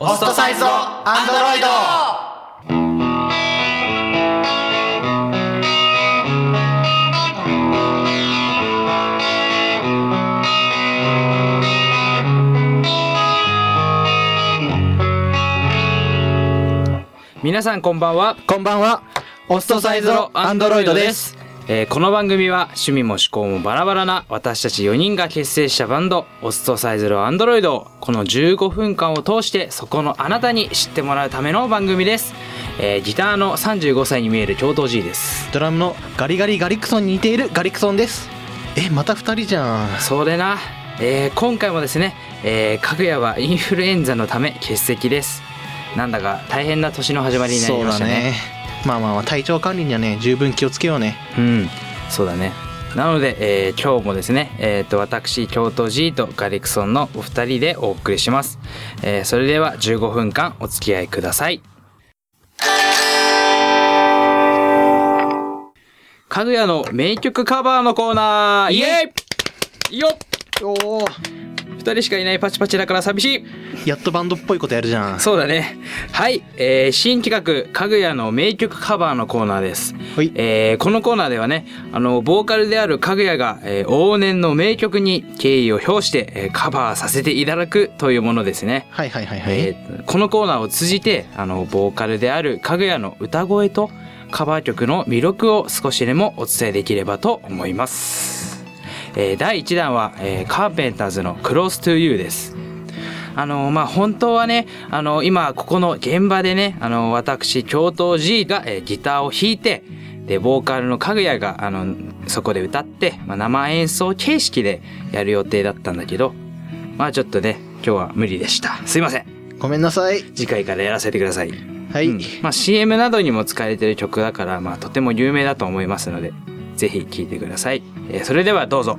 オストサイズのアンドロイド。皆さんこんばんは。こんばんは。オストサイズのアンドロイドです。この番組は趣味も思考もバラバラな私たち4人が結成したバンドオストサイズのアンドロイドをこの15分間を通してそこのあなたに知ってもらうための番組です、ギターの35歳に見える京都 G です。ドラムのガリガリガリクソンに似ているガリクソンです。また2人じゃん。それな、今回もですね、かぐやはインフルエンザのため欠席です。なんだか大変な年の始まりになりましたね。まあ体調管理にはね十分気をつけようね。うん、そうだね。なので、今日もですね、私京都 G とガリクソンのお二人でお送りします、それでは15分間お付き合いください。かぐやの名曲カバーのコーナー、イエイよっ。おー、2人しかいないパチパチだから寂しい。やっとバンドっぽいことやるじゃん。そうだね。はい、新企画かぐやの名曲カバーのコーナーです、はい。このコーナーではねボーカルであるかぐやが、往年の名曲に敬意を表して、カバーさせていただくというものですね。はいはいはいはい。このコーナーを通じてボーカルであるかぐやの歌声とカバー曲の魅力を少しでもお伝えできればと思います。第1弾は、カーペンターズの Close to You です。本当はね今ここの現場でね私京都 G が、ギターを弾いてでボーカルのかぐやがそこで歌って、生演奏形式でやる予定だったんだけどちょっとね今日は無理でした。すいません。ごめんなさい。次回からやらせてください。はい、うん。CM などにも使われている曲だから、とても有名だと思いますのでぜひ聴いてください、それではどうぞ。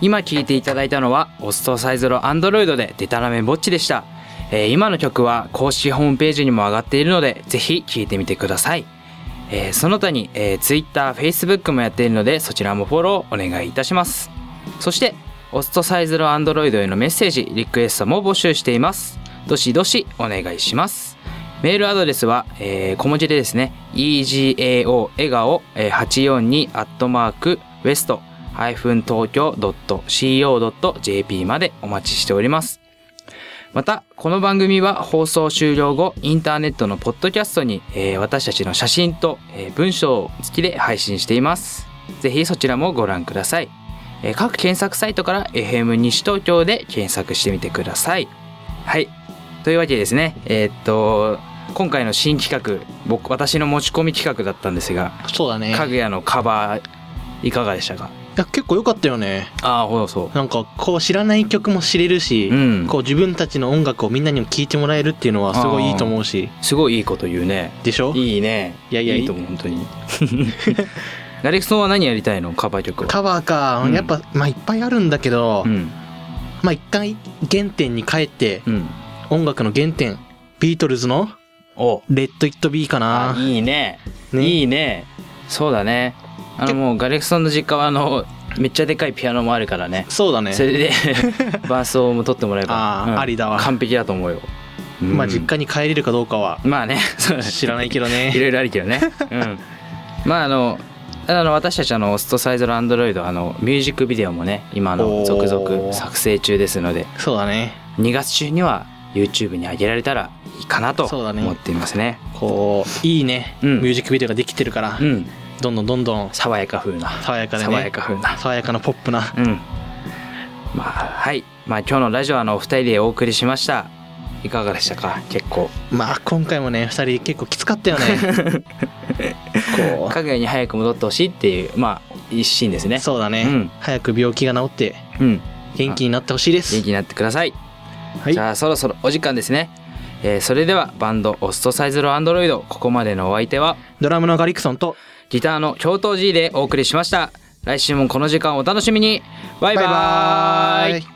今聴いていただいたのはオストサイゾロ Android でデタラメぼっちでした。今の曲は公式ホームページにも上がっているのでぜひ聴いてみてください。その他に、Twitter、Facebook もやっているのでそちらもフォローお願いいたします。そしてオストサイズロ Android へのメッセージリクエストも募集しています。どしどしお願いします。メールアドレスは、小文字でですね egao842@west-tokyo.co.jp までお待ちしております。またこの番組は放送終了後インターネットのポッドキャストに、私たちの写真と、文章付きで配信しています。ぜひそちらもご覧ください。各検索サイトから FM 西東京で検索してみてください。はい、というわけでですね、今回の新企画私の持ち込み企画だったんですが、そうだね、かぐやのカバーいかがでしたか？いや結構良かったよね。ああ、そう。なんかこう知らない曲も知れるし、うん、こう自分たちの音楽をみんなにも聴いてもらえるっていうのはすごいいいと思うし、すごいいいこと言うね。でしょ？いいね。いやいいと思う本当に。ガレクソンは何やりたいの？カバー曲は。カバーか、うん、やっぱまあいっぱいあるんだけど、うん、まあ一回原点に帰って、うん、音楽の原点ビートルズのレッド・イット・ビーかな。いいね。いいね。そうだね。もうガレクソンの実家はめっちゃでかいピアノもあるからね。そうだね。それで伴奏も取ってもらえばありだわ。完璧だと思うよ。まあ実家に帰れるかどうかはまあね知らないけどね。いろいろあるけどね。うん。まあ私たちオストサイゾロ Android ミュージックビデオもね今続々作成中ですので。そうだね。2月中には YouTube に上げられたらいいかなと思っていますね。こういいねミュージックビデオができてるから。うん。どんどん爽やか風な爽やかなポップな、うん、まあはい、まあ、今日のラジオお二人でお送りしました。いかがでしたか？結構まあ今回もね二人結構きつかったよね。こうかぐやに早く戻ってほしいっていうまあ一心ですね。そうだね、うん、早く病気が治って元気になってほしいです、うん、元気になってください、はい、じゃあそろそろお時間ですね。それではバンドオストサイズロアンドロイド、ここまでのお相手はドラムのガリクソンとギターの京東 G でお送りしました。来週もこの時間をお楽しみに。バイバーイ。